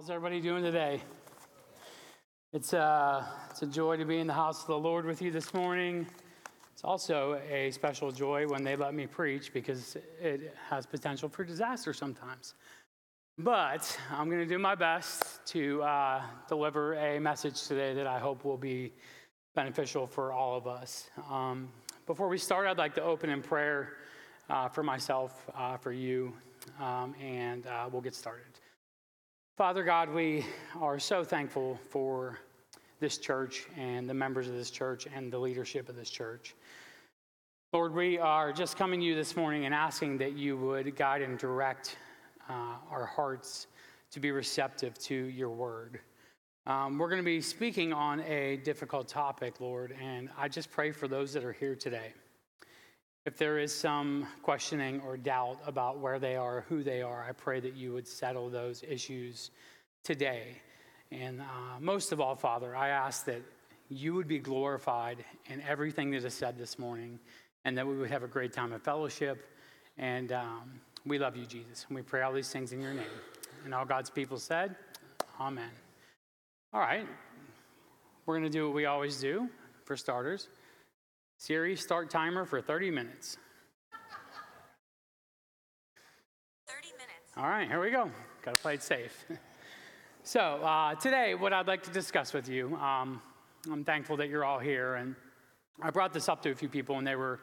How's everybody doing today? It's a joy to be in the house of the Lord with you this morning. It's also a special joy when they let me preach because it has potential for disaster sometimes. But I'm going to do my best to deliver a message today that I hope will be beneficial for all of us. Before we start, I'd like to open in prayer for myself, for you, and we'll get started. Father God, we are so thankful for this church and the members of this church and the leadership of this church. Lord, we are just coming to you this morning and asking that you would guide and direct our hearts to be receptive to your word. We're going to be speaking on a difficult topic, Lord, and I just pray for those that are here today. If there is some questioning or doubt about where they are, who they are, I pray that you would settle those issues today. And most of all, Father, I ask that you would be glorified in everything that is said this morning and that we would have a great time of fellowship. And we love you, Jesus. And we pray all these things in your name. And all God's people said, amen. All right. We're going to do what we always do for starters. Siri, start timer for 30 minutes. 30 minutes. All right, here we go. Got to play it safe. So today, what I'd like to discuss with you, I'm thankful that you're all here. And I brought this up to a few people, and they were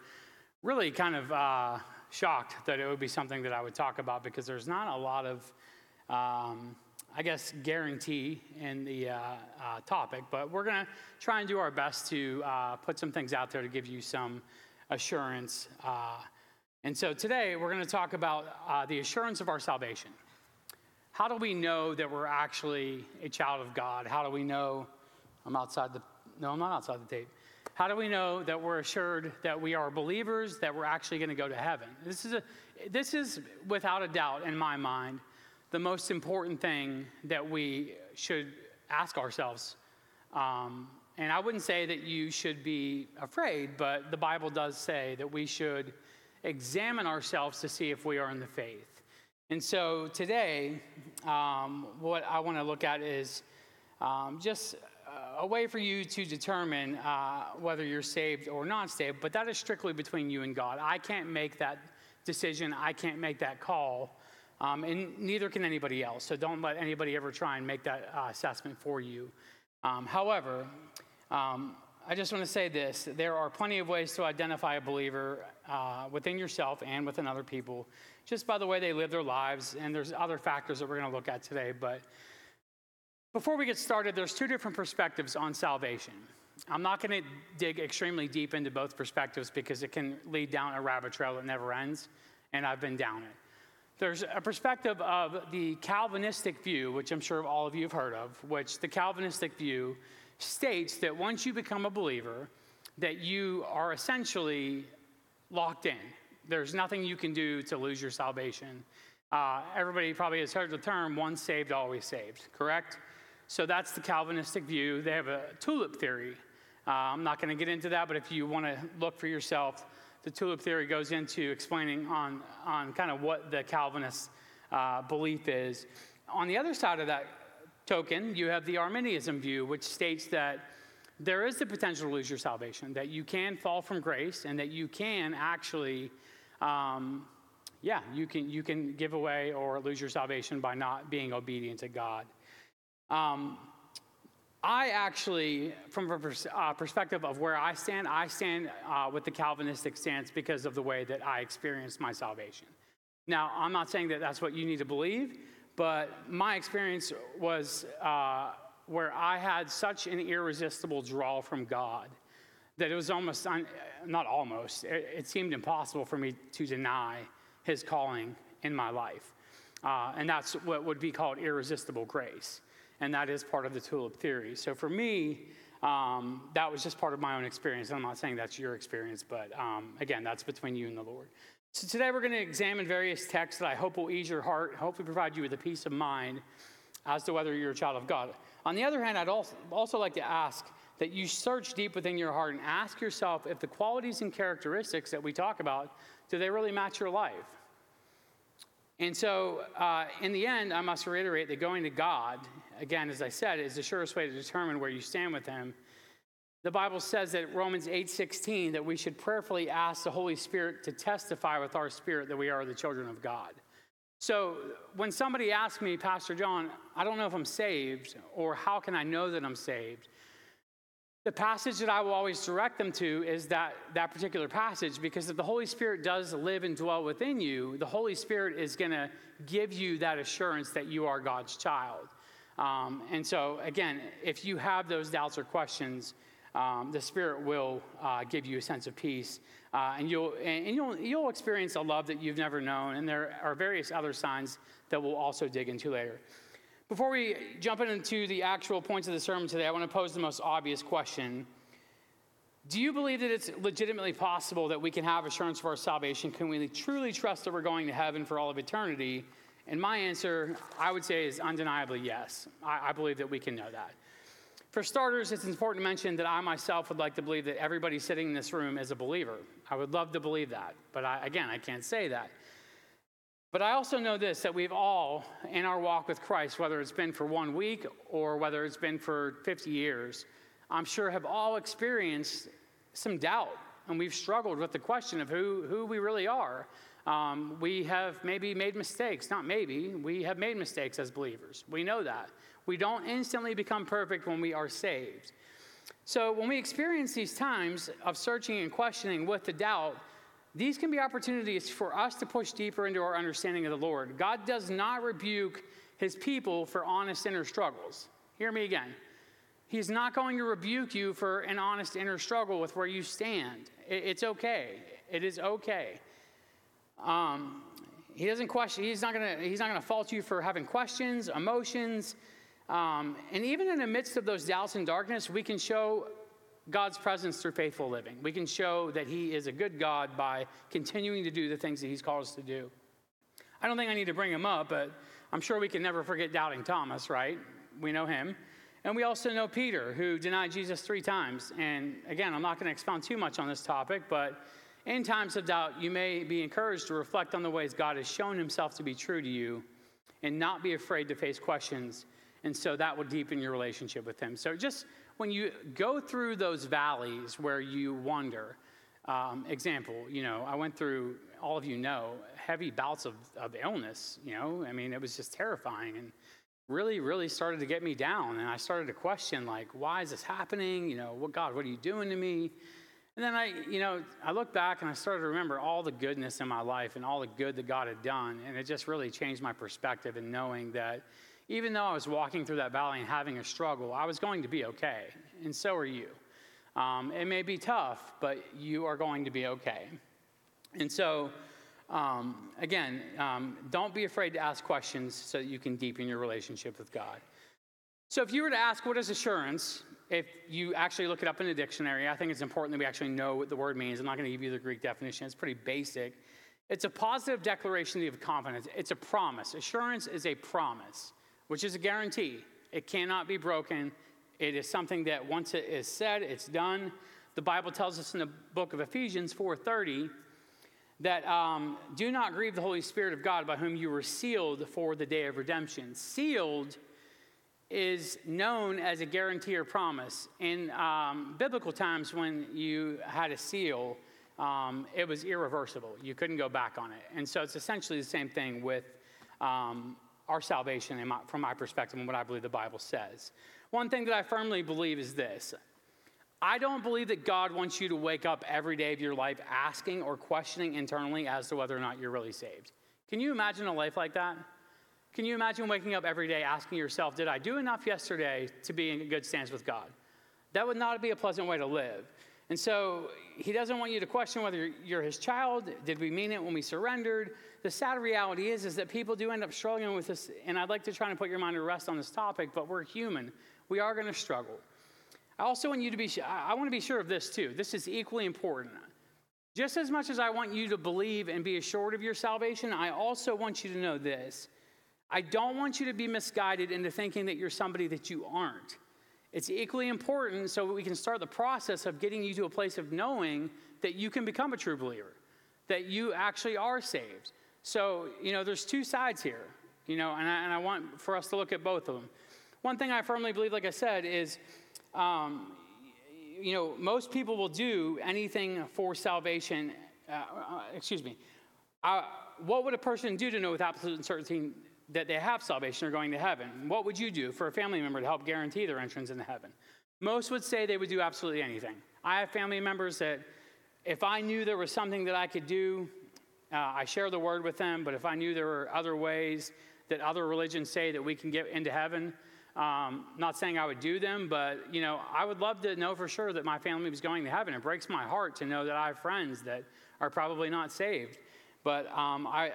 really kind of shocked that it would be something that I would talk about because there's not a lot of, guarantee in the topic, but we're going to try and do our best to put some things out there to give you some assurance. And so today we're going to talk about the assurance of our salvation. How do we know that we're actually a child of God? How do we know? I'm not outside the tape. How do we know that we're assured that we are believers, that we're actually going to go to heaven? This is without a doubt in my mind the most important thing that we should ask ourselves. And I wouldn't say that you should be afraid, but the Bible does say that we should examine ourselves to see if we are in the faith. And so today, what I want to look at is just a way for you to determine whether you're saved or not saved, but that is strictly between you and God. I can't make that decision. I can't make that call. And neither can anybody else, so don't let anybody ever try and make that assessment for you. However, I just want to say this. There are plenty of ways to identify a believer within yourself and within other people, just by the way they live their lives, and there's other factors that we're going to look at today. But before we get started, there's two different perspectives on salvation. I'm not going to dig extremely deep into both perspectives because it can lead down a rabbit trail that never ends, and I've been down it. There's a perspective of the Calvinistic view, which I'm sure all of you have heard of, which the Calvinistic view states that once you become a believer, that you are essentially locked in. There's nothing you can do to lose your salvation. Everybody probably has heard the term, once saved, always saved, correct? So that's the Calvinistic view. They have a tulip theory. I'm not going to get into that, but if you want to look for yourself, the tulip theory goes into explaining on kind of what the Calvinist belief is. On the other side of that token, you have the Arminianism view, which states that there is the potential to lose your salvation, that you can fall from grace, and that you can actually, you can give away or lose your salvation by not being obedient to God. I actually, from a perspective of where I stand with the Calvinistic stance because of the way that I experienced my salvation. Now, I'm not saying that that's what you need to believe, but my experience was where I had such an irresistible draw from God that it was almost, it seemed impossible for me to deny his calling in my life. And that's what would be called irresistible grace. And that is part of the tulip theory. So for me, that was just part of my own experience. I'm not saying that's your experience, but again, that's between you and the Lord. So today we're going to examine various texts that I hope will ease your heart, hopefully provide you with a peace of mind as to whether you're a child of God. On the other hand, I'd also like to ask that you search deep within your heart and ask yourself if the qualities and characteristics that we talk about, do they really match your life? And so, in the end, I must reiterate that going to God, again, as I said, is the surest way to determine where you stand with him. The Bible says that Romans 8:16 that we should prayerfully ask the Holy Spirit to testify with our spirit that we are the children of God. So when somebody asks me, Pastor John, I don't know if I'm saved, or how can I know that I'm saved? The passage that I will always direct them to is that particular passage, because if the Holy Spirit does live and dwell within you, the Holy Spirit is going to give you that assurance that you are God's child. And so, again, if you have those doubts or questions, the Spirit will give you a sense of peace, and you'll experience a love that you've never known. And there are various other signs that we'll also dig into later. Before we jump into the actual points of the sermon today, I want to pose the most obvious question. Do you believe that it's legitimately possible that we can have assurance of our salvation? Can we truly trust that we're going to heaven for all of eternity? And my answer, I would say, is undeniably yes. I believe that we can know that. For starters, it's important to mention that I myself would like to believe that everybody sitting in this room is a believer. I would love to believe that, but I can't say that. But I also know this, that we've all, in our walk with Christ, whether it's been for 1 week or whether it's been for 50 years, I'm sure have all experienced some doubt, and we've struggled with the question of who we really are. We have maybe made mistakes. Not maybe. We have made mistakes as believers. We know that. We don't instantly become perfect when we are saved. So when we experience these times of searching and questioning with the doubt, these can be opportunities for us to push deeper into our understanding of the Lord. God does not rebuke his people for honest inner struggles. Hear me again. He's not going to rebuke you for an honest inner struggle with where you stand. It's okay. It is okay. He doesn't question. He's not going to fault you for having questions, emotions. And even in the midst of those doubts and darkness, we can show God's presence through faithful living. We can show that he is a good God by continuing to do the things that he's called us to do. I don't think I need to bring him up, but I'm sure we can never forget doubting Thomas, right? We know him. And we also know Peter, who denied Jesus 3 times. And again, I'm not going to expound too much on this topic, but in times of doubt, you may be encouraged to reflect on the ways God has shown himself to be true to you and not be afraid to face questions. And so that will deepen your relationship with him. So just when you go through those valleys where you wonder, example, I went through, all of heavy bouts of illness, it was just terrifying and really, really started to get me down. And I started to question, why is this happening? God, what are you doing to me? And then I looked back and I started to remember all the goodness in my life and all the good that God had done. And it just really changed my perspective in knowing that even though I was walking through that valley and having a struggle, I was going to be okay. And so are you. It may be tough, but you are going to be okay. And so, don't be afraid to ask questions so that you can deepen your relationship with God. So if you were to ask, what is assurance? If you actually look it up in the dictionary, I think it's important that we actually know what the word means. I'm not going to give you the Greek definition. It's pretty basic. It's a positive declaration of confidence. It's a promise. Assurance is a promise, which is a guarantee. It cannot be broken. It is something that once it is said, it's done. The Bible tells us in the book of Ephesians 4:30 that do not grieve the Holy Spirit of God by whom you were sealed for the day of redemption. Sealed is known as a guarantee or promise. In biblical times when you had a seal, it was irreversible. You couldn't go back on it. And so it's essentially the same thing with our salvation from my perspective and what I believe the Bible says. One thing that I firmly believe is this. I don't believe that God wants you to wake up every day of your life asking or questioning internally as to whether or not you're really saved. Can you imagine a life like that? Can you imagine waking up every day asking yourself, did I do enough yesterday to be in a good stance with God? That would not be a pleasant way to live. And so he doesn't want you to question whether you're his child. Did we mean it when we surrendered? The sad reality is that people do end up struggling with this. And I'd like to try and put your mind to rest on this topic, but we're human. We are going to struggle. I also want you to I want to be sure of this too. This is equally important. Just as much as I want you to believe and be assured of your salvation, I also want you to know this. I don't want you to be misguided into thinking that you're somebody that you aren't. It's equally important so we can start the process of getting you to a place of knowing that you can become a true believer, that you actually are saved. So, there's two sides here, and I want for us to look at both of them. One thing I firmly believe, like I said, is, most people will do anything for salvation. What would a person do to know with absolute certainty that they have salvation or going to heaven? What would you do for a family member to help guarantee their entrance into heaven? Most would say they would do absolutely anything. I have family members that if I knew there was something that I could do, I share the word with them, but if I knew there were other ways that other religions say that we can get into heaven, not saying I would do them, but, I would love to know for sure that my family was going to heaven. It breaks my heart to know that I have friends that are probably not saved. But I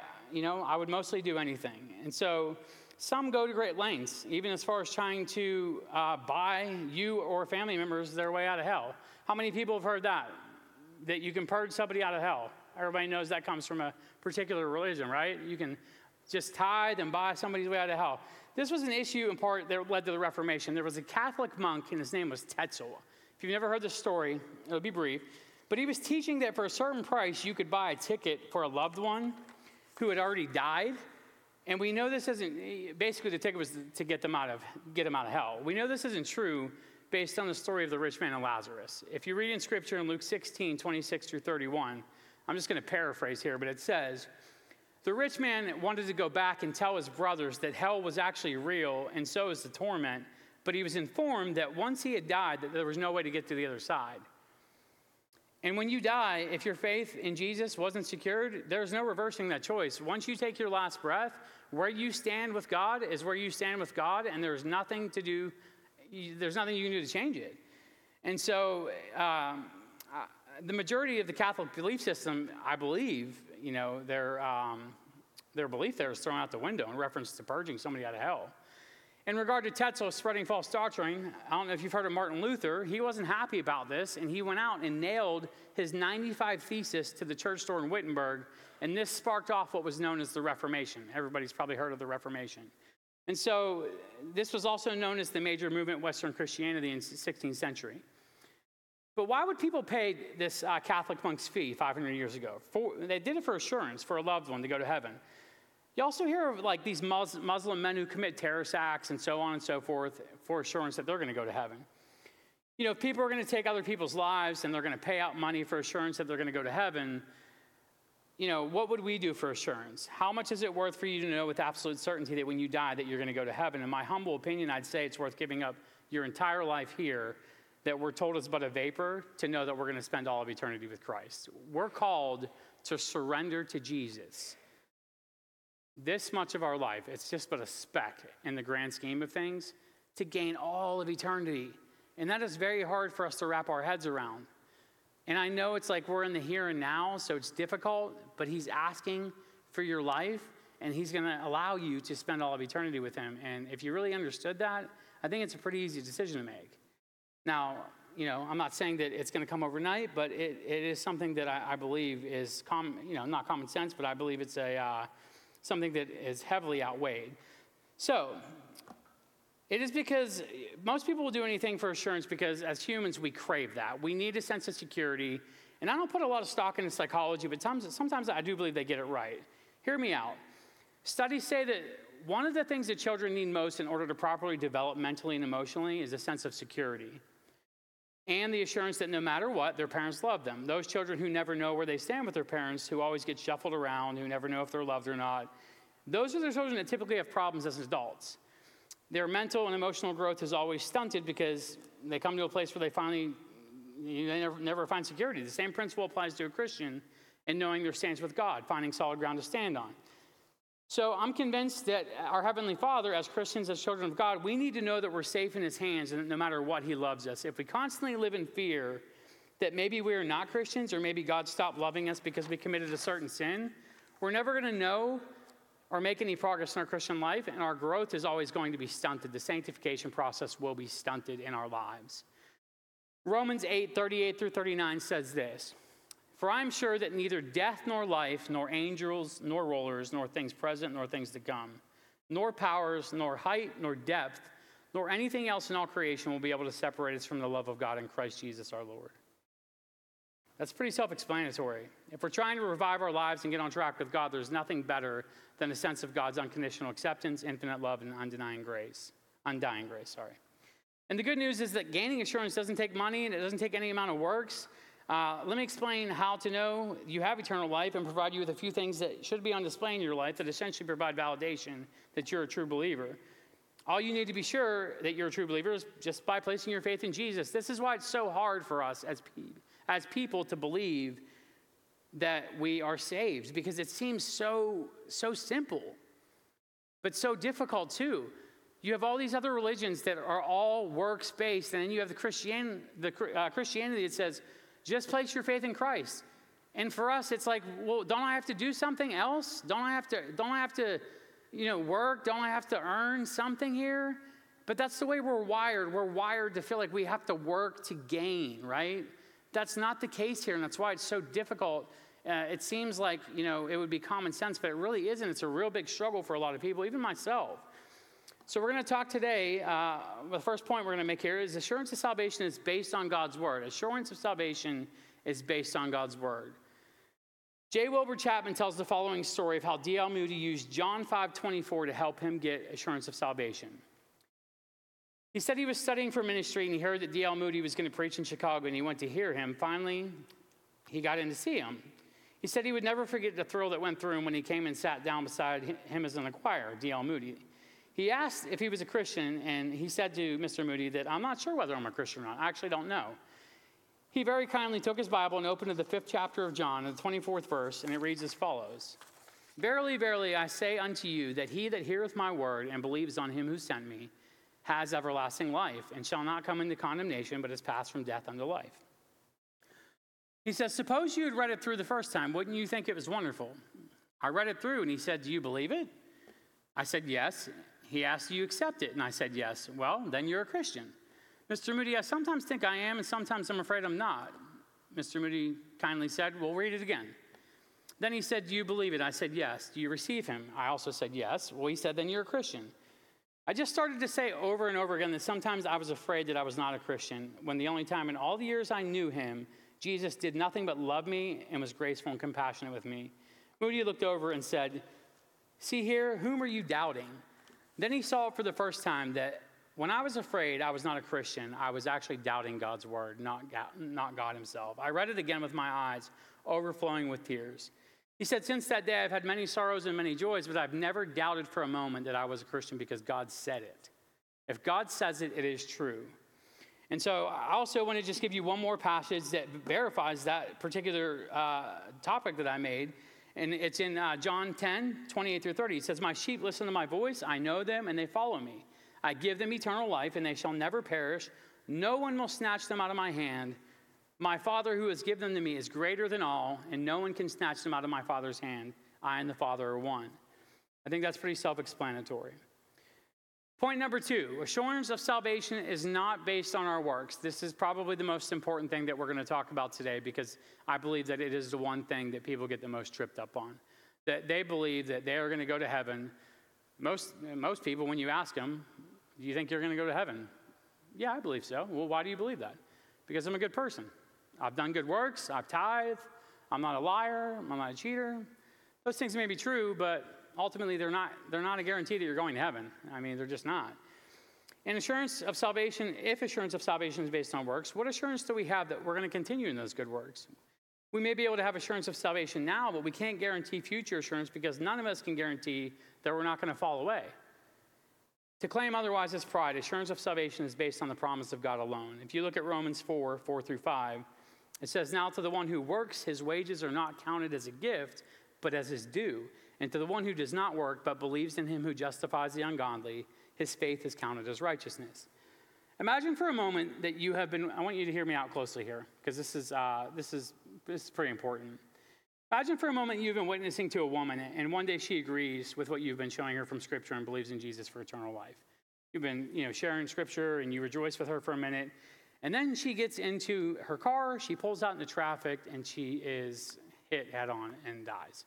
would mostly do anything. And so some go to great lengths, even as far as trying to buy you or family members their way out of hell. How many people have heard that? That you can purge somebody out of hell. Everybody knows that comes from a particular religion, right? You can just tithe and buy somebody's way out of hell. This was an issue in part that led to the Reformation. There was a Catholic monk, and his name was Tetzel. If you've never heard this story, it'll be brief. But he was teaching that for a certain price, you could buy a ticket for a loved one who had already died. And we know this isn't, basically the ticket was to get them out of hell. We know this isn't true based on the story of the rich man and Lazarus. If you read in Scripture in Luke 16:26-31, I'm just going to paraphrase here, but it says, the rich man wanted to go back and tell his brothers that hell was actually real, and so was the torment. But he was informed that once he had died, that there was no way to get to the other side. And when you die, if your faith in Jesus wasn't secured, there's no reversing that choice. Once you take your last breath, where you stand with God is where you stand with God, and there's nothing you can do to change it. And so the majority of the Catholic belief system, I believe, their belief there is thrown out the window in reference to purging somebody out of hell. In regard to Tetzel spreading false doctrine, I don't know if you've heard of Martin Luther. He wasn't happy about this, and he went out and nailed his 95 Theses to the church door in Wittenberg, and this sparked off what was known as the Reformation. Everybody's probably heard of the Reformation. And so this was also known as the major movement in Western Christianity in the 16th century. But why would people pay this Catholic monk's fee 500 years ago? They did it for assurance, for a loved one to go to heaven. You also hear of like these Muslim men who commit terrorist acts and so on and so forth for assurance that they're going to go to heaven. If people are going to take other people's lives and they're going to pay out money for assurance that they're going to go to heaven, what would we do for assurance? How much is it worth for you to know with absolute certainty that when you die that you're going to go to heaven? In my humble opinion, I'd say it's worth giving up your entire life here that we're told is but a vapor to know that we're going to spend all of eternity with Christ. We're called to surrender to Jesus. This much of our life, it's just but a speck in the grand scheme of things, to gain all of eternity. And that is very hard for us to wrap our heads around. And I know it's like we're in the here and now, so it's difficult, but he's asking for your life, and he's going to allow you to spend all of eternity with him. And if you really understood that, I think it's a pretty easy decision to make. Now, I'm not saying that it's going to come overnight, but it is something that I believe is, not common sense, but I believe it's a... something that is heavily outweighed. So it is because most people will do anything for assurance because as humans, we crave that. We need a sense of security. And I don't put a lot of stock into psychology, but sometimes I do believe they get it right. Hear me out. Studies say that one of the things that children need most in order to properly develop mentally and emotionally is a sense of security and the assurance that no matter what, their parents love them. Those children who never know where they stand with their parents, who always get shuffled around, who never know if they're loved or not, those are the children that typically have problems as adults. Their mental and emotional growth is always stunted because they come to a place where they finally, they never find security. The same principle applies to a Christian in knowing their stance with God, finding solid ground to stand on. So I'm convinced that our Heavenly Father, as Christians, as children of God, we need to know that we're safe in his hands and that no matter what, he loves us. If we constantly live in fear that maybe we're not Christians or maybe God stopped loving us because we committed a certain sin, we're never going to know or make any progress in our Christian life, and our growth is always going to be stunted. The sanctification process will be stunted in our lives. Romans 8:38-39 says this. For I am sure that neither death nor life, nor angels, nor rulers, nor things present, nor things to come, nor powers, nor height, nor depth, nor anything else in all creation will be able to separate us from the love of God in Christ Jesus our Lord. That's pretty self-explanatory. If we're trying to revive our lives and get on track with God, there's nothing better than a sense of God's unconditional acceptance, infinite love, and undying grace. And the good news is that gaining assurance doesn't take money, and it doesn't take any amount of works. Let me explain how to know you have eternal life and provide you with a few things that should be on display in your life that essentially provide validation that you're a true believer. All you need to be sure that you're a true believer is just by placing your faith in Jesus. This is why it's so hard for us as people to believe that we are saved, because it seems so simple, but so difficult too. You have all these other religions that are all works-based, and then you have Christianity that says, just place your faith in Christ. And for us, it's like, well, don't I have to do something else? Don't I have to work? Don't I have to earn something here? But that's the way we're wired. We're wired to feel like we have to work to gain, right? That's not the case here, and that's why it's so difficult. It seems like, it would be common sense, but it really isn't. It's a real big struggle for a lot of people, even myself. So we're going to talk today, the first point we're going to make here is assurance of salvation is based on God's word. Assurance of salvation is based on God's word. J. Wilbur Chapman tells the following story of how D.L. Moody used John 5:24 to help him get assurance of salvation. He said he was studying for ministry, and he heard that D.L. Moody was going to preach in Chicago, and he went to hear him. Finally, he got in to see him. He said he would never forget the thrill that went through him when he came and sat down beside him as an acquirer, D.L. Moody. He asked if he was a Christian, and he said to Mr. Moody that, "I'm not sure whether I'm a Christian or not. I actually don't know." He very kindly took his Bible and opened to the 5th chapter of John, and the 24th verse, and it reads as follows. "Verily, verily, I say unto you, that he that heareth my word and believes on him who sent me has everlasting life, and shall not come into condemnation, but is passed from death unto life." He says, "Suppose you had read it through the first time. Wouldn't you think it was wonderful? I read it through," and he said, "Do you believe it?" I said, "Yes." He asked, "Do you accept it?" And I said, "Yes." "Well, then you're a Christian." "Mr. Moody, I sometimes think I am, and sometimes I'm afraid I'm not." Mr. Moody kindly said, "Well, read it again." Then he said, "Do you believe it?" I said, "Yes." "Do you receive him?" I also said, "Yes." Well, he said, "Then you're a Christian." I just started to say over and over again that sometimes I was afraid that I was not a Christian, when the only time in all the years I knew him, Jesus did nothing but love me and was graceful and compassionate with me. Moody looked over and said, "See here, whom are you doubting?" Then he saw for the first time that when I was afraid I was not a Christian, I was actually doubting God's word, not God himself. I read it again with my eyes overflowing with tears. He said, "Since that day, I've had many sorrows and many joys, but I've never doubted for a moment that I was a Christian, because God said it. If God says it, it is true." And so I also want to just give you one more passage that verifies that particular topic that I made. And it's in John 10:28-30. It says, "My sheep listen to my voice. I know them, and they follow me. I give them eternal life, and they shall never perish. No one will snatch them out of my hand. My Father who has given them to me is greater than all, and no one can snatch them out of my Father's hand. I and the Father are one." I think that's pretty self-explanatory. Point number 2, assurance of salvation is not based on our works. This is probably the most important thing that we're going to talk about today, because I believe that it is the one thing that people get the most tripped up on. That they believe that they are going to go to heaven. Most people, when you ask them, "Do you think you're going to go to heaven?" "Yeah, I believe so." "Well, why do you believe that?" "Because I'm a good person. I've done good works. I've tithed. I'm not a liar. I'm not a cheater." Those things may be true, but ultimately they're not a guarantee that you're going to heaven. They're just not. And assurance of salvation, if assurance of salvation is based on works, what assurance do we have that we're going to continue in those good works? We may be able to have assurance of salvation now, but we can't guarantee future assurance, because none of us can guarantee that we're not going to fall away. To claim otherwise is pride. Assurance of salvation is based on the promise of God alone. If you look at Romans 4:4-5, it says, "Now to the one who works, his wages are not counted as a gift, but as his due. And to the one who does not work, but believes in him who justifies the ungodly, his faith is counted as righteousness." Imagine for a moment that you have been, I want you to hear me out closely here, because this is pretty important. Imagine for a moment you've been witnessing to a woman, and one day she agrees with what you've been showing her from Scripture and believes in Jesus for eternal life. You've been, sharing Scripture, and you rejoice with her for a minute, and then she gets into her car, she pulls out into traffic, and she is hit head on and dies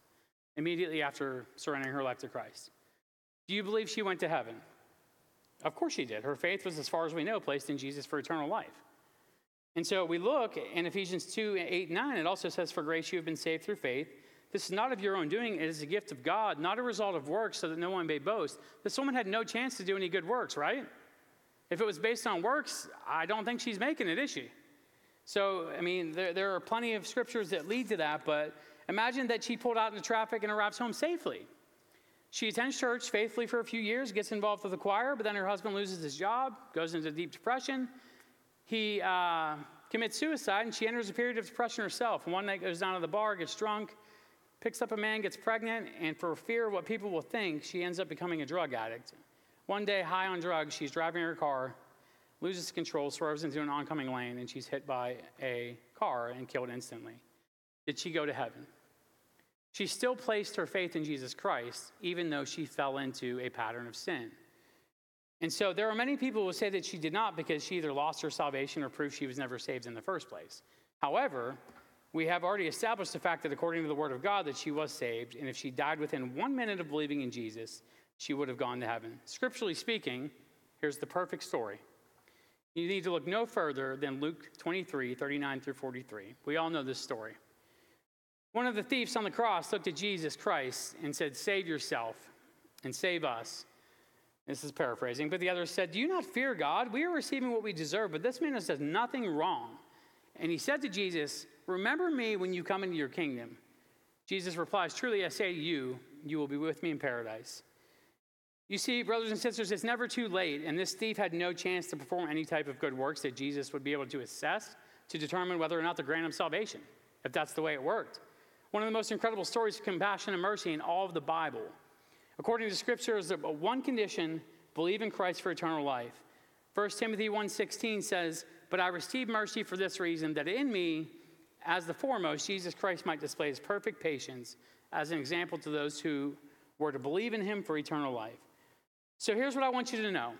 immediately after surrendering her life to Christ. Do you believe she went to heaven? Of course she did. Her faith was, as far as we know, placed in Jesus for eternal life. And so we look in Ephesians 2, 8, 9, it also says, "For grace you have been saved through faith. This is not of your own doing. It is a gift of God, not a result of works, so that no one may boast." This woman had no chance to do any good works, right? If it was based on works, I don't think she's making it, is she? So, I mean, there are plenty of scriptures that lead to that, but imagine that she pulled out into traffic and arrives home safely. She attends church faithfully for a few years, gets involved with the choir, but then her husband loses his job, goes into deep depression. He commits suicide, and she enters a period of depression herself. One night goes down to the bar, gets drunk, picks up a man, gets pregnant, and for fear of what people will think, she ends up becoming a drug addict. One day, high on drugs, she's driving her car, loses control, swerves into an oncoming lane, and she's hit by a car and killed instantly. Did she go to heaven? She still placed her faith in Jesus Christ, even though she fell into a pattern of sin. And so there are many people who say that she did not because she either lost her salvation or proved she was never saved in the first place. However, we have already established the fact that according to the Word of God that she was saved, and if she died within 1 minute of believing in Jesus, she would have gone to heaven. Scripturally speaking, here's the perfect story. You need to look no further than Luke 23, 39 through 43. We all know this story. One of the thieves on the cross looked at Jesus Christ and said, "Save yourself and save us." This is paraphrasing. But the other said, "Do you not fear God? We are receiving what we deserve, but this man has done nothing wrong." And he said to Jesus, "Remember me when you come into your kingdom." Jesus replies, "Truly I say to you, you will be with me in paradise." You see, brothers and sisters, it's never too late. And this thief had no chance to perform any type of good works that Jesus would be able to assess to determine whether or not to grant him salvation, if that's the way it worked. One of the most incredible stories of compassion and mercy in all of the Bible. According to Scripture, there's one condition: believe in Christ for eternal life. 1 Timothy 1:16 says, "But I received mercy for this reason, that in me, as the foremost, Jesus Christ might display his perfect patience as an example to those who were to believe in him for eternal life." So here's what I want you to know.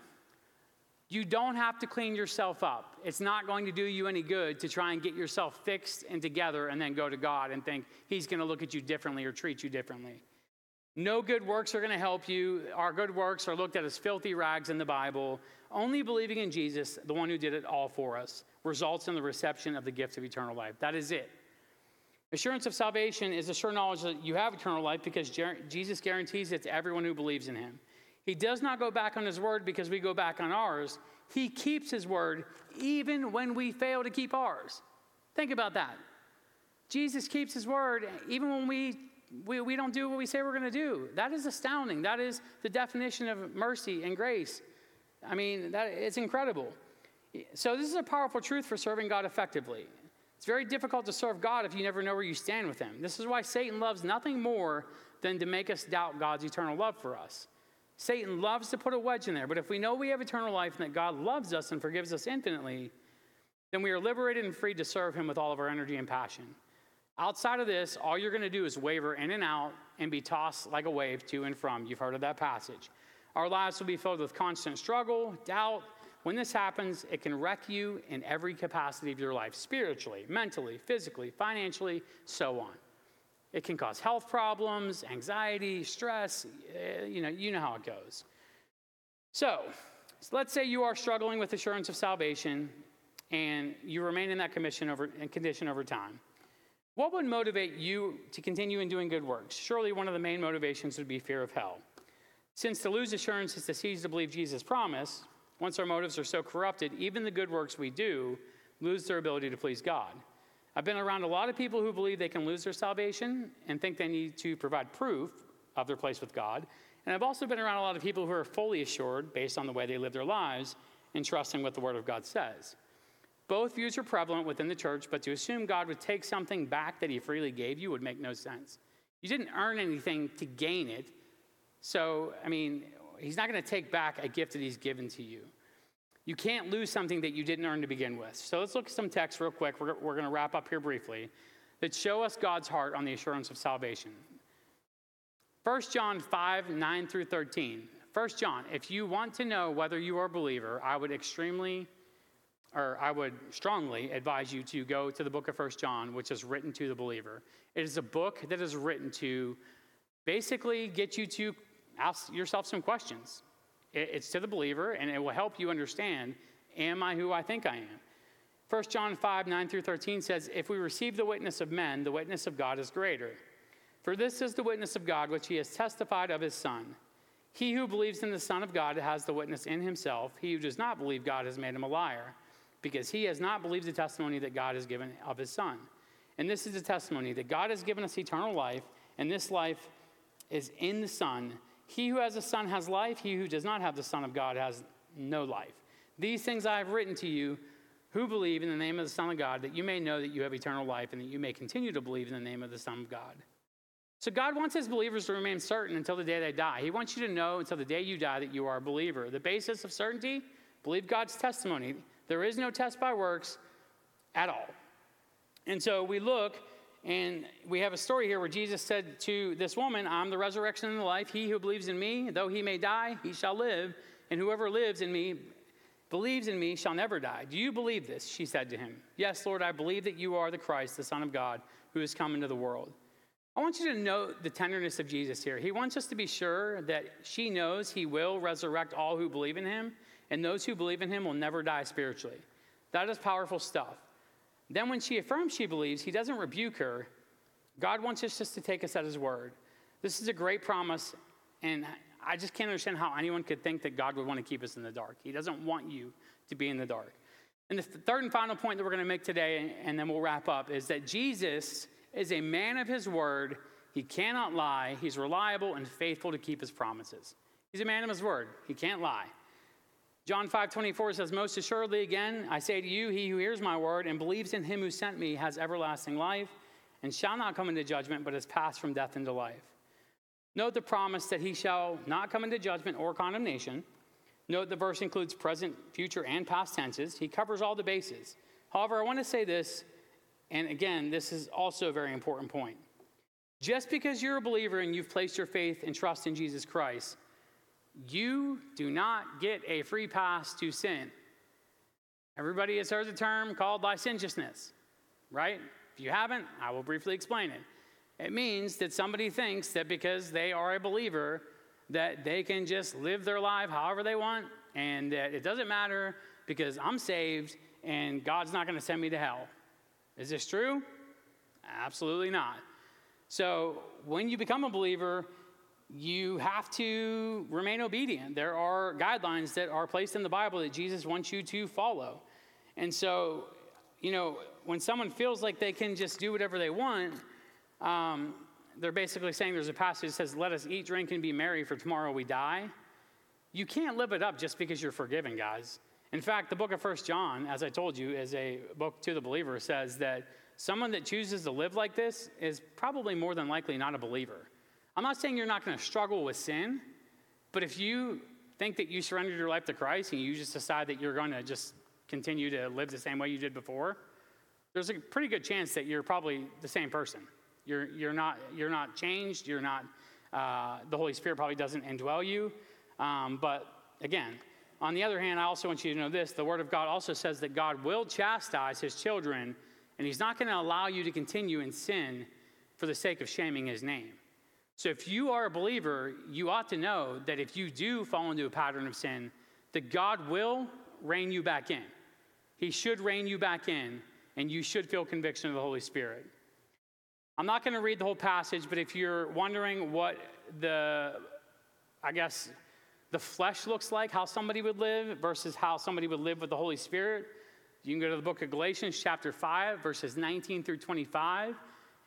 You don't have to clean yourself up. It's not going to do you any good to try and get yourself fixed and together and then go to God and think he's going to look at you differently or treat you differently. No good works are going to help you. Our good works are looked at as filthy rags in the Bible. Only believing in Jesus, the one who did it all for us, results in the reception of the gift of eternal life. That is it. Assurance of salvation is the sure knowledge that you have eternal life because Jesus guarantees it to everyone who believes in him. He does not go back on his word because we go back on ours. He keeps his word even when we fail to keep ours. Think about that. Jesus keeps his word even when we don't do what we say we're going to do. That is astounding. That is the definition of mercy and grace. I mean, it's incredible. So this is a powerful truth for serving God effectively. It's very difficult to serve God if you never know where you stand with him. This is why Satan loves nothing more than to make us doubt God's eternal love for us. Satan loves to put a wedge in there, but if we know we have eternal life and that God loves us and forgives us infinitely, then we are liberated and free to serve him with all of our energy and passion. Outside of this, all you're going to do is waver in and out and be tossed like a wave to and from. You've heard of that passage. Our lives will be filled with constant struggle, doubt. When this happens, it can wreck you in every capacity of your life, spiritually, mentally, physically, financially, so on. It can cause health problems, anxiety, stress. You know how it goes. So let's say you are struggling with assurance of salvation and you remain in that condition over time. What would motivate you to continue in doing good works? Surely one of the main motivations would be fear of hell. Since to lose assurance is to cease to believe Jesus' promise, once our motives are so corrupted, even the good works we do lose their ability to please God. I've been around a lot of people who believe they can lose their salvation and think they need to provide proof of their place with God. And I've also been around a lot of people who are fully assured based on the way they live their lives and trusting what the Word of God says. Both views are prevalent within the church, but to assume God would take something back that he freely gave you would make no sense. You didn't earn anything to gain it. So, he's not going to take back a gift that he's given to you. You can't lose something that you didn't earn to begin with. So let's look at some texts real quick. We're going to wrap up here briefly that show us God's heart on the assurance of salvation. 1 John 5, 9 through 13. 1 John, if you want to know whether you are a believer, I would strongly advise you to go to the book of 1 John, which is written to the believer. It is a book that is written to basically get you to ask yourself some questions. It's to the believer, and it will help you understand, am I who I think I am? 1 John 5, 9 through 13 says, if we receive the witness of men, the witness of God is greater. For this is the witness of God, which he has testified of his Son. He who believes in the Son of God has the witness in himself. He who does not believe God has made him a liar, because he has not believed the testimony that God has given of his Son. And this is the testimony, that God has given us eternal life, and this life is in the Son. He who has the Son has life. He who does not have the Son of God has no life. These things I have written to you who believe in the name of the Son of God, that you may know that you have eternal life and that you may continue to believe in the name of the Son of God. So God wants his believers to remain certain until the day they die. He wants you to know until the day you die that you are a believer. The basis of certainty, believe God's testimony. There is no test by works at all. And so we look and we have a story here where Jesus said to this woman, I'm the resurrection and the life. He who believes in me, though he may die, he shall live. And whoever lives in me, believes in me, shall never die. Do you believe this? She said to him, yes, Lord, I believe that you are the Christ, the Son of God, who has come into the world. I want you to note the tenderness of Jesus here. He wants us to be sure that she knows he will resurrect all who believe in him, and those who believe in him will never die spiritually. That is powerful stuff. Then when she affirms she believes, he doesn't rebuke her. God wants us just to take us at his word. This is a great promise, and I just can't understand how anyone could think that God would want to keep us in the dark. He doesn't want you to be in the dark. And the third and final point that we're going to make today, and then we'll wrap up, is that Jesus is a man of his word. He cannot lie. He's reliable and faithful to keep his promises. He's a man of his word. He can't lie. John 5:24 says, most assuredly, again, I say to you, he who hears my word and believes in him who sent me has everlasting life and shall not come into judgment, but has passed from death into life. Note the promise that he shall not come into judgment or condemnation. Note the verse includes present, future, and past tenses. He covers all the bases. However, I want to say this, and again, this is also a very important point. Just because you're a believer and you've placed your faith and trust in Jesus Christ, you do not get a free pass to sin. Everybody has heard the term called licentiousness, right? If you haven't, I will briefly explain it. It means that somebody thinks that because they are a believer that they can just live their life however they want and that it doesn't matter because I'm saved and God's not going to send me to hell. Is this true? Absolutely not. So when you become a believer, you have to remain obedient. There are guidelines that are placed in the Bible that Jesus wants you to follow. And so, when someone feels like they can just do whatever they want, they're basically saying there's a passage that says, let us eat, drink, and be merry, for tomorrow we die. You can't live it up just because you're forgiven, guys. In fact, the book of 1 John, as I told you, is a book to the believer, says that someone that chooses to live like this is probably more than likely not a believer. I'm not saying you're not going to struggle with sin, but if you think that you surrendered your life to Christ and you just decide that you're going to just continue to live the same way you did before, there's a pretty good chance that you're probably the same person. You're not changed. You're not. The Holy Spirit probably doesn't indwell you. But again, on the other hand, I also want you to know this. The Word of God also says that God will chastise his children, and he's not going to allow you to continue in sin for the sake of shaming his name. So if you are a believer, you ought to know that if you do fall into a pattern of sin, that God will rein you back in. He should rein you back in, and you should feel conviction of the Holy Spirit. I'm not going to read the whole passage, but if you're wondering what the flesh looks like, how somebody would live versus how somebody would live with the Holy Spirit, you can go to the book of Galatians chapter 5, verses 19 through 25.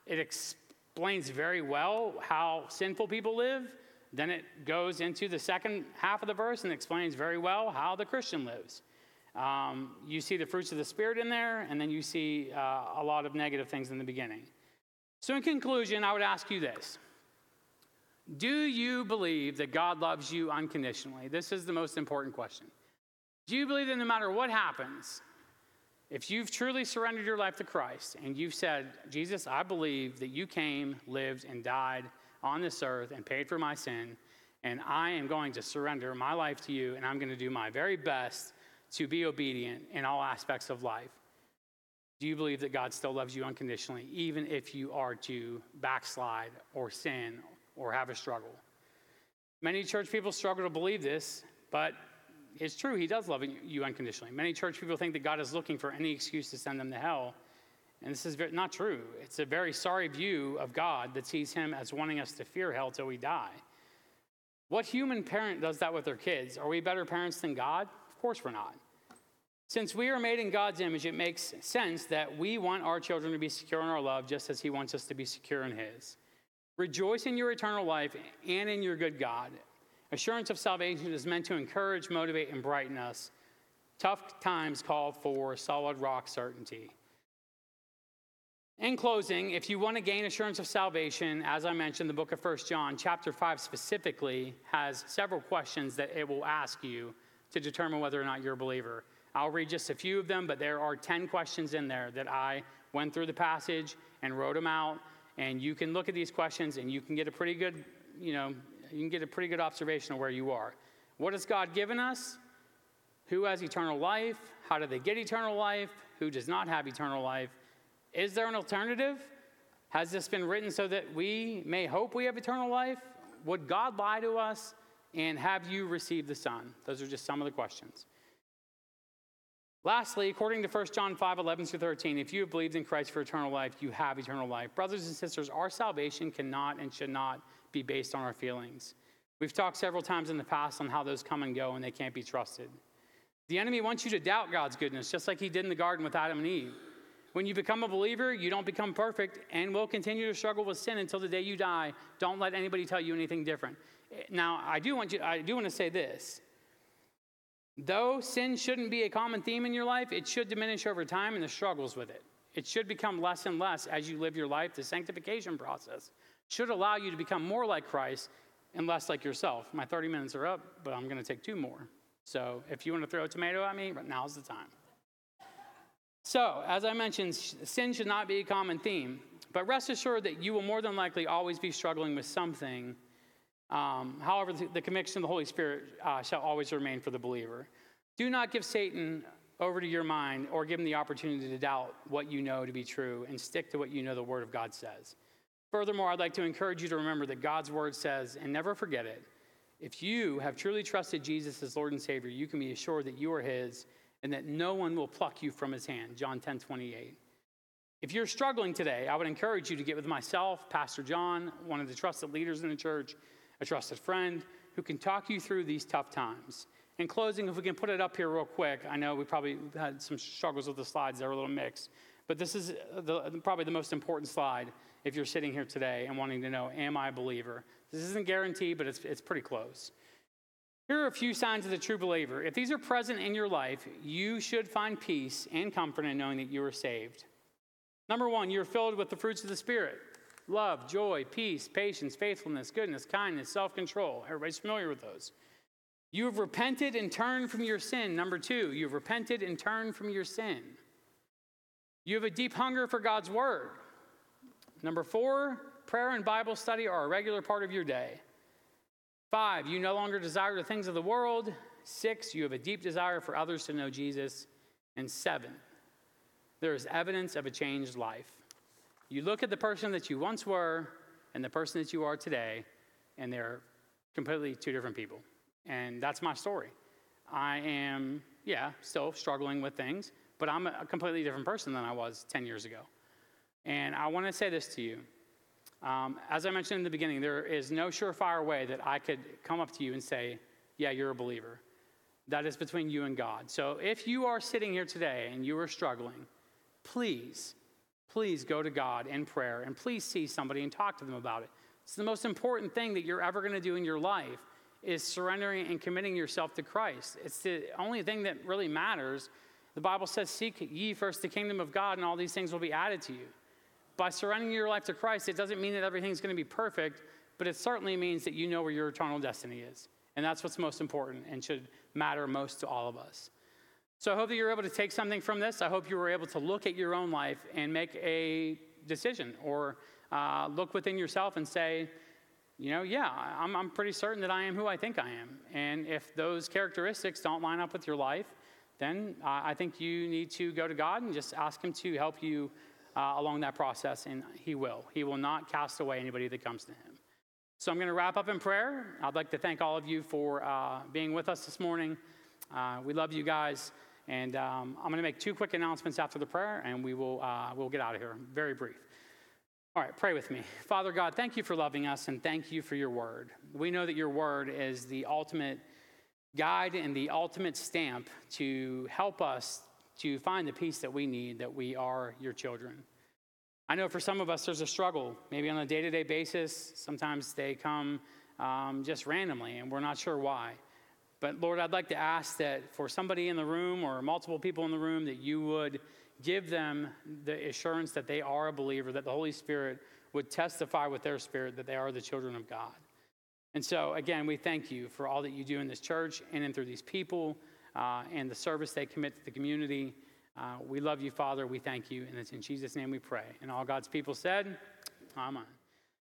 It explains very well how sinful people live. Then it goes into the second half of the verse and explains very well how the Christian lives. You see the fruits of the Spirit in there, and then you see a lot of negative things in the beginning. So in conclusion, I would ask you this. Do you believe that God loves you unconditionally? This is the most important question. Do you believe that no matter what happens, if you've truly surrendered your life to Christ and you've said, Jesus, I believe that you came, lived, and died on this earth and paid for my sin, and I am going to surrender my life to you, and I'm going to do my very best to be obedient in all aspects of life. Do you believe that God still loves you unconditionally, even if you are to backslide or sin or have a struggle? Many church people struggle to believe this, but it's true, he does love you unconditionally. Many church people think that God is looking for any excuse to send them to hell. And this is not true. It's a very sorry view of God that sees him as wanting us to fear hell till we die. What human parent does that with their kids? Are we better parents than God? Of course we're not. Since we are made in God's image, it makes sense that we want our children to be secure in our love just as he wants us to be secure in his. Rejoice in your eternal life and in your good God. Assurance of salvation is meant to encourage, motivate, and brighten us. Tough times call for solid rock certainty. In closing, if you want to gain assurance of salvation, as I mentioned, the book of 1 John, chapter 5 specifically, has several questions that it will ask you to determine whether or not you're a believer. I'll read just a few of them, but there are 10 questions in there that I went through the passage and wrote them out. And you can look at these questions and you can get a pretty good, you can get a pretty good observation of where you are. What has God given us? Who has eternal life? How do they get eternal life? Who does not have eternal life? Is there an alternative? Has this been written so that we may hope we have eternal life? Would God lie to us? And have you received the Son? Those are just some of the questions. Lastly, according to 1 John 5:11-13, if you have believed in Christ for eternal life, you have eternal life. Brothers and sisters, our salvation cannot and should not be based on our feelings. We've talked several times in the past on how those come and go and they can't be trusted. The enemy wants you to doubt God's goodness, just like he did in the garden with Adam and Eve. When you become a believer, you don't become perfect and will continue to struggle with sin until the day you die. Don't let anybody tell you anything different. Now, I do want to say this. Though sin shouldn't be a common theme in your life, it should diminish over time and the struggles with it. It should become less and less as you live your life. The sanctification process should allow you to become more like Christ and less like yourself. My 30 minutes are up, but I'm going to take 2 more. So if you want to throw a tomato at me, now's the time. So, as I mentioned, sin should not be a common theme, but rest assured that you will more than likely always be struggling with something. However, the conviction of the Holy Spirit shall always remain for the believer. Do not give Satan over to your mind or give him the opportunity to doubt what you know to be true, and stick to what you know the Word of God says. Furthermore, I'd like to encourage you to remember that God's Word says, and never forget it, if you have truly trusted Jesus as Lord and Savior, you can be assured that you are his, and that no one will pluck you from his hand, John 10:28. If you're struggling today, I would encourage you to get with myself, Pastor John, one of the trusted leaders in the church, a trusted friend who can talk you through these tough times. In closing, if we can put it up here real quick, I know we probably had some struggles with the slides that are a little mixed, but this is probably the most important slide if you're sitting here today and wanting to know, am I a believer? This isn't guaranteed, but it's pretty close. Here are a few signs of the true believer. If these are present in your life, you should find peace and comfort in knowing that you are saved. Number 1, you're filled with the fruits of the Spirit. Love, joy, peace, patience, faithfulness, goodness, kindness, self-control. Everybody's familiar with those. You have repented and turned from your sin. Number 2, you've repented and turned from your sin. You have a deep hunger for God's word. Number 4, prayer and Bible study are a regular part of your day. 5, you no longer desire the things of the world. 6, you have a deep desire for others to know Jesus. And 7, there is evidence of a changed life. You look at the person that you once were and the person that you are today, and they're completely 2 different people. And that's my story. I am, still struggling with things, but I'm a completely different person than I was 10 years ago. And I want to say this to you. As I mentioned in the beginning, there is no surefire way that I could come up to you and say, yeah, you're a believer. That is between you and God. So if you are sitting here today and you are struggling, please go to God in prayer, and please see somebody and talk to them about it. It's the most important thing that you're ever going to do in your life is surrendering and committing yourself to Christ. It's the only thing that really matters. The Bible says, seek ye first the kingdom of God, and all these things will be added to you. By surrendering your life to Christ, it doesn't mean that everything's going to be perfect, but it certainly means that you know where your eternal destiny is. And that's what's most important and should matter most to all of us. So I hope that you're able to take something from this. I hope you were able to look at your own life and make a decision, or look within yourself and say, I'm pretty certain that I am who I think I am. And if those characteristics don't line up with your life, then I think you need to go to God and just ask him to help you along that process, and he will. He will not cast away anybody that comes to him. So I'm going to wrap up in prayer. I'd like to thank all of you for being with us this morning. We love you guys, and I'm going to make two quick announcements after the prayer, and we'll get out of here. Very brief. All right, pray with me. Father God, thank you for loving us, and thank you for your word. We know that your word is the ultimate guide and the ultimate stamp to help us to find the peace that we need, that we are your children. I know for some of us, there's a struggle, maybe on a day-to-day basis. Sometimes they come just randomly, and we're not sure why. But Lord, I'd like to ask that for somebody in the room or multiple people in the room, that you would give them the assurance that they are a believer, that the Holy Spirit would testify with their spirit that they are the children of God. And so, again, we thank you for all that you do in this church and in through these people and the service they commit to the community. We love you, Father. We thank you. And it's in Jesus' name we pray. And all God's people said, amen.